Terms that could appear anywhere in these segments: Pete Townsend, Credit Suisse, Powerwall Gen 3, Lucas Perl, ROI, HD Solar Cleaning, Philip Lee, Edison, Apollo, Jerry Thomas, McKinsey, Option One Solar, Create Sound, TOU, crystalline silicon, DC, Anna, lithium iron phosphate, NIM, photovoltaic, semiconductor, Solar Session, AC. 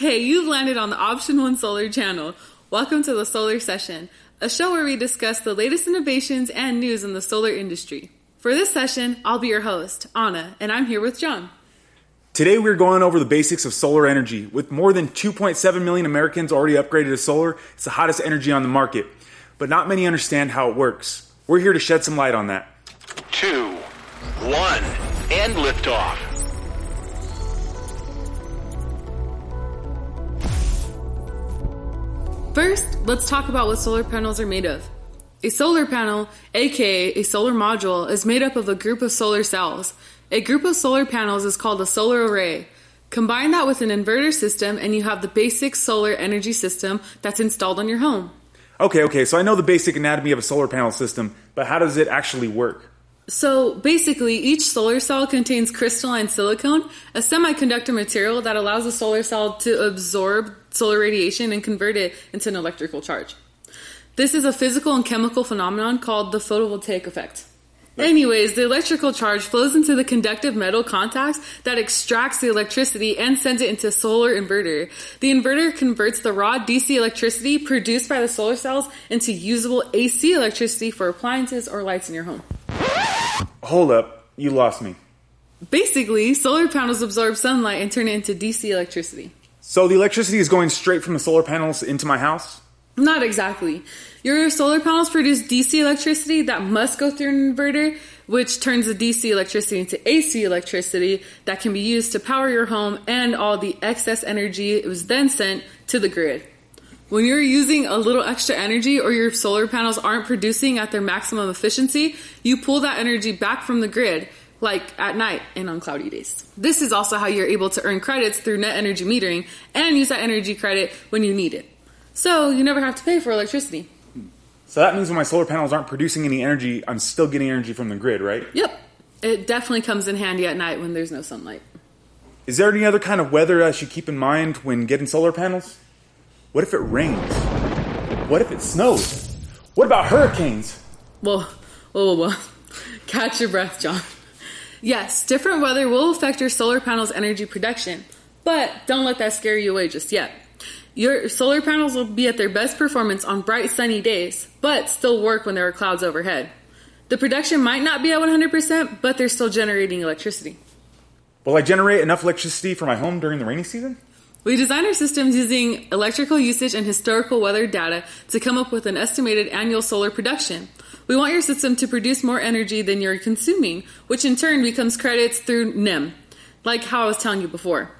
Hey, you've landed on the Option One Solar channel. Welcome to the Solar Session, a show where we discuss the latest innovations and news in the solar industry. For this session, I'll be your host, Anna, and I'm here with John. Today we're going over the basics of solar energy. With more than 2.7 million Americans already upgraded to solar, it's the hottest energy on the market. But not many understand how it works. We're here to shed some light on that. 2, 1, and liftoff. First, let's talk about what solar panels are made of. A solar panel, aka a solar module, is made up of a group of solar cells. A group of solar panels is called a solar array. Combine that with an inverter system and you have the basic solar energy system that's installed on your home. Okay, so I know the basic anatomy of a solar panel system, but how does it actually work? So basically, each solar cell contains crystalline silicon, a semiconductor material that allows a solar cell to absorb solar radiation and convert it into an electrical charge. This is a physical and chemical phenomenon called the photovoltaic effect. Anyways, the electrical charge flows into the conductive metal contacts that extracts the electricity and sends it into a solar inverter. The inverter converts the raw DC electricity produced by the solar cells into usable AC electricity for appliances or lights in your home. Hold up, you lost me. Basically, solar panels absorb sunlight and turn it into DC electricity. So the electricity is going straight from the solar panels into my house? Not exactly. Your solar panels produce DC electricity that must go through an inverter, which turns the DC electricity into AC electricity that can be used to power your home, and all the excess energy it was then sent to the grid. When you're using a little extra energy or your solar panels aren't producing at their maximum efficiency, you pull that energy back from the grid, like at night and on cloudy days. This is also how you're able to earn credits through net energy metering and use that energy credit when you need it. So you never have to pay for electricity. So that means when my solar panels aren't producing any energy, I'm still getting energy from the grid, right? Yep. It definitely comes in handy at night when there's no sunlight. Is there any other kind of weather I should keep in mind when getting solar panels? What if it rains? What if it snows? What about hurricanes? Whoa. Catch your breath, John. Yes, different weather will affect your solar panel's energy production, but don't let that scare you away just yet. Your solar panels will be at their best performance on bright, sunny days, but still work when there are clouds overhead. The production might not be at 100%, but they're still generating electricity. Will I generate enough electricity for my home during the rainy season? We design our systems using electrical usage and historical weather data to come up with an estimated annual solar production. We want your system to produce more energy than you're consuming, which in turn becomes credits through NIM, like how I was telling you before.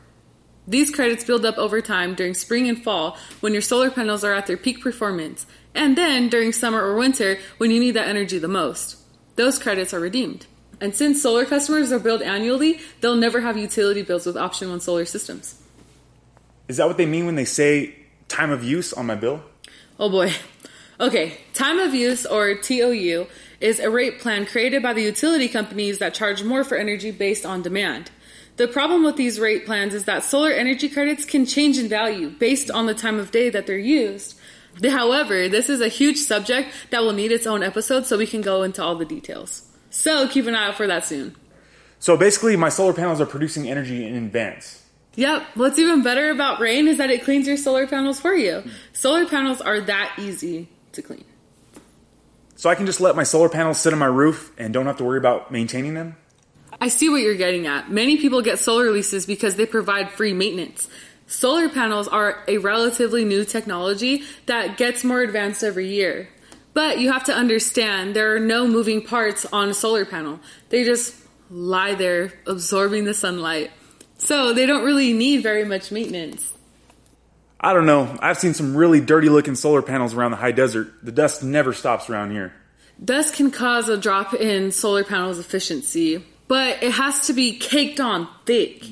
These credits build up over time during spring and fall when your solar panels are at their peak performance, and then during summer or winter when you need that energy the most. Those credits are redeemed. And since solar customers are billed annually, they'll never have utility bills with Option One Solar systems. Is that what they mean when they say time of use on my bill? Oh boy. Okay, time of use, or TOU, is a rate plan created by the utility companies that charge more for energy based on demand. The problem with these rate plans is that solar energy credits can change in value based on the time of day that they're used. However, this is a huge subject that will need its own episode, so we can go into all the details. So keep an eye out for that soon. So basically, my solar panels are producing energy in advance. Yep. What's even better about rain is that it cleans your solar panels for you. Solar panels are that easy to clean. So I can just let my solar panels sit on my roof and don't have to worry about maintaining them? I see what you're getting at. Many people get solar leases because they provide free maintenance. Solar panels are a relatively new technology that gets more advanced every year. But you have to understand, there are no moving parts on a solar panel. They just lie there absorbing the sunlight. So they don't really need very much maintenance. I don't know. I've seen some really dirty-looking solar panels around the high desert. The dust never stops around here. Dust can cause a drop in solar panels' efficiency, but it has to be caked on thick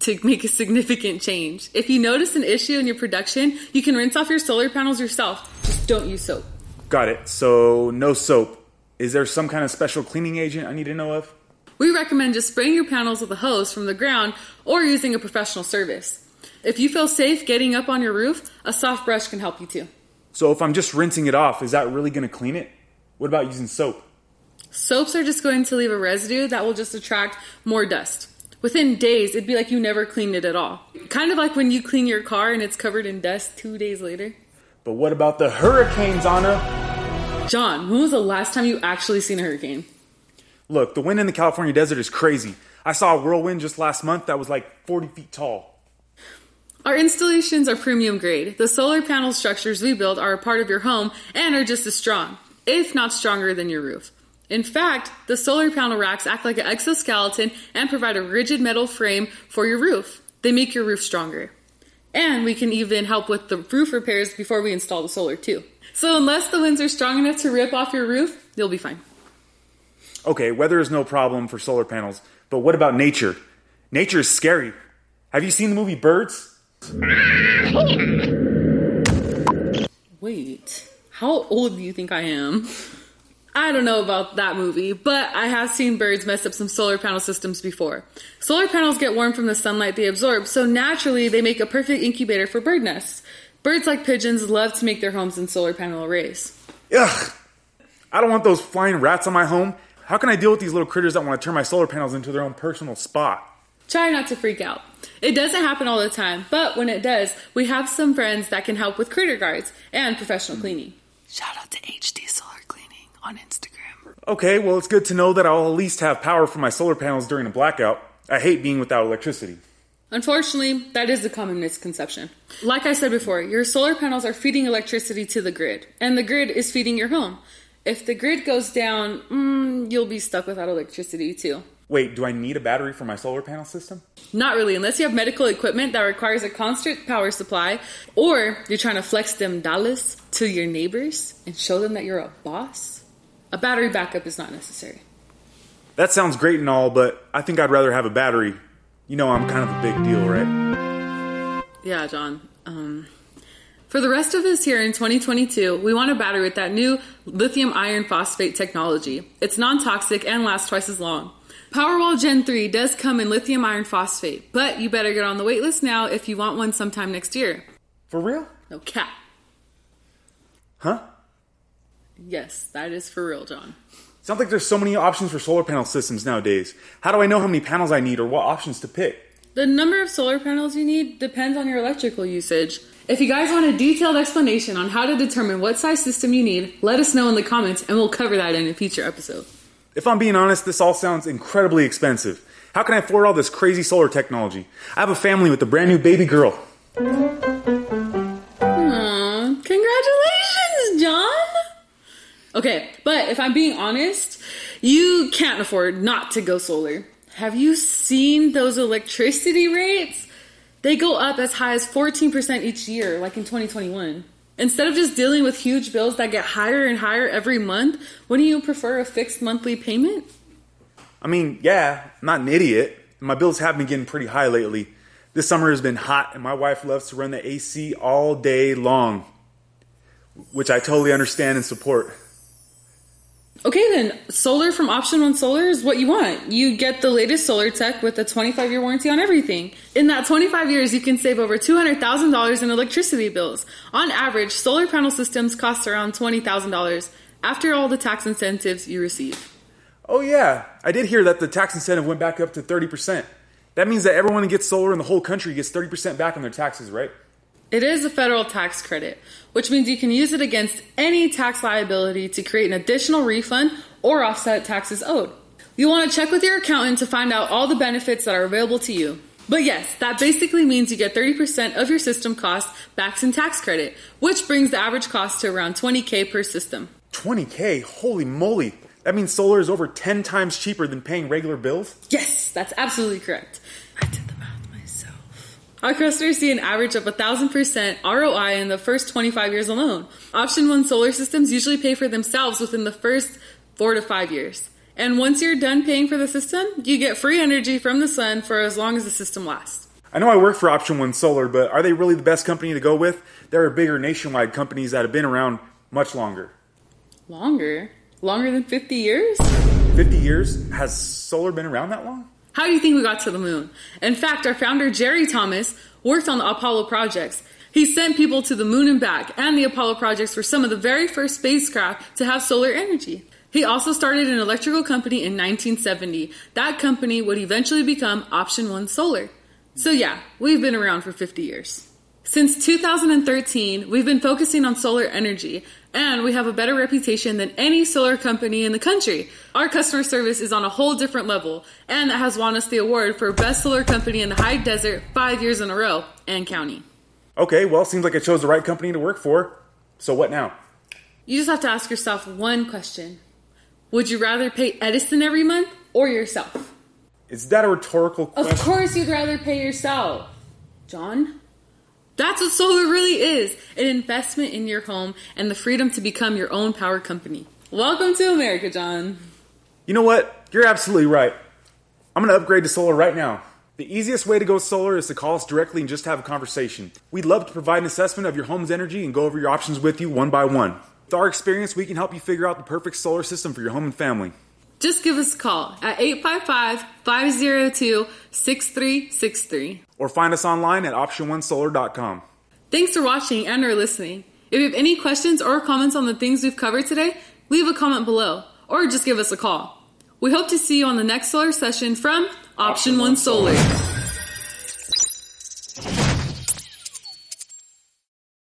to make a significant change. If you notice an issue in your production, you can rinse off your solar panels yourself. Just don't use soap. Got it. So no soap. Is there some kind of special cleaning agent I need to know of? We recommend just spraying your panels with a hose from the ground or using a professional service. If you feel safe getting up on your roof, a soft brush can help you too. So if I'm just rinsing it off, is that really going to clean it? What about using soap? Soaps are just going to leave a residue that will just attract more dust. within days, it'd be like you never cleaned it at all. Kind of like when you clean your car and it's covered in dust 2 days later. But what about the hurricanes, Anna? John, when was the last time you actually seen a hurricane? Look, the wind in the California desert is crazy. I saw a whirlwind just last month that was like 40 feet tall. Our installations are premium grade. The solar panel structures we build are a part of your home and are just as strong, if not stronger than your roof. In fact, the solar panel racks act like an exoskeleton and provide a rigid metal frame for your roof. They make your roof stronger. And we can even help with the roof repairs before we install the solar too. So unless the winds are strong enough to rip off your roof, you'll be fine. Okay, weather is no problem for solar panels, but what about nature? Nature is scary. Have you seen the movie Birds? Wait, how old do you think I am? I don't know about that movie, but I have seen birds mess up some solar panel systems before. Solar panels get warm from the sunlight they absorb, so naturally they make a perfect incubator for bird nests. Birds like pigeons love to make their homes in solar panel arrays. Ugh! I don't want those flying rats on my home. How can I deal with these little critters that want to turn my solar panels into their own personal spot? Try not to freak out. It doesn't happen all the time, but when it does, we have some friends that can help with critter guards and professional cleaning. Shout out to HD Solar Cleaning on Instagram. Okay, well, it's good to know that I'll at least have power for my solar panels during a blackout. I hate being without electricity. Unfortunately, that is a common misconception. Like I said before, your solar panels are feeding electricity to the grid, and the grid is feeding your home. If the grid goes down, you'll be stuck without electricity too. Wait, do I need a battery for my solar panel system? Not really, unless you have medical equipment that requires a constant power supply, or you're trying to flex them dollars to your neighbors and show them that you're a boss. A battery backup is not necessary. That sounds great and all, but I think I'd rather have a battery. You know I'm kind of a big deal, right? Yeah, John. For the rest of us here in 2022, we want a battery with that new lithium iron phosphate technology. It's non-toxic and lasts twice as long. Powerwall Gen 3 does come in lithium iron phosphate, but you better get on the wait list now if you want one sometime next year. For real? No cap. Huh? Yes, that is for real, John. Sounds like there's so many options for solar panel systems nowadays. How do I know how many panels I need or what options to pick? The number of solar panels you need depends on your electrical usage. If you guys want a detailed explanation on how to determine what size system you need, let us know in the comments and we'll cover that in a future episode. If I'm being honest, this all sounds incredibly expensive. How can I afford all this crazy solar technology? I have a family with a brand new baby girl. Aww, congratulations, John! Okay, but if I'm being honest, you can't afford not to go solar. Have you seen those electricity rates? They go up as high as 14% each year, like in 2021. Instead of just dealing with huge bills that get higher and higher every month, wouldn't you prefer a fixed monthly payment? I mean, yeah, I'm not an idiot. My bills have been getting pretty high lately. This summer has been hot, and my wife loves to run the AC all day long, which I totally understand and support. Okay then, solar from Option One Solar is what you want. You get the latest solar tech with a 25-year warranty on everything. In that 25 years, you can save over $200,000 in electricity bills. On average, solar panel systems cost around $20,000 after all the tax incentives you receive. Oh yeah, I did hear that the tax incentive went back up to 30%. That means that everyone who gets solar in the whole country gets 30% back on their taxes, right? It is a federal tax credit, which means you can use it against any tax liability to create an additional refund or offset taxes owed. You'll want to check with your accountant to find out all the benefits that are available to you. But yes, that basically means you get 30% of your system cost back in tax credit, which brings the average cost to around $20,000 per system. $20,000? Holy moly! That means solar is over 10 times cheaper than paying regular bills? Yes, that's absolutely correct. Our customers see an average of 1,000% ROI in the first 25 years alone. Option One Solar systems usually pay for themselves within the first 4 to 5 years. And once you're done paying for the system, you get free energy from the sun for as long as the system lasts. I know I work for Option One Solar, but are they really the best company to go with? There are bigger nationwide companies that have been around much longer. Longer? Longer than 50 years? 50 years? Has solar been around that long? How do you think we got to the moon? In fact, our founder, Jerry Thomas, worked on the Apollo projects. He sent people to the moon and back, and the Apollo projects were some of the very first spacecraft to have solar energy. He also started an electrical company in 1970. That company would eventually become Option One Solar. So yeah, we've been around for 50 years. Since 2013, we've been focusing on solar energy, and we have a better reputation than any solar company in the country. Our customer service is on a whole different level, and that has won us the award for Best Solar Company in the High Desert 5 years in a row, and county. Okay, well, seems like I chose the right company to work for. So what now? You just have to ask yourself one question. Would you rather pay Edison every month or yourself? Is that a rhetorical question? Of course you'd rather pay yourself, John. That's what solar really is, an investment in your home and the freedom to become your own power company. Welcome to America, John. You know what? You're absolutely right. I'm going to upgrade to solar right now. The easiest way to go solar is to call us directly and just have a conversation. We'd love to provide an assessment of your home's energy and go over your options with you one by one. With our experience, we can help you figure out the perfect solar system for your home and family. Just give us a call at 855-502-6363. Or find us online at optiononesolar.com. Thanks for watching and or listening. If you have any questions or comments on the things we've covered today, leave a comment below or just give us a call. We hope to see you on the next solar session from Option One Solar.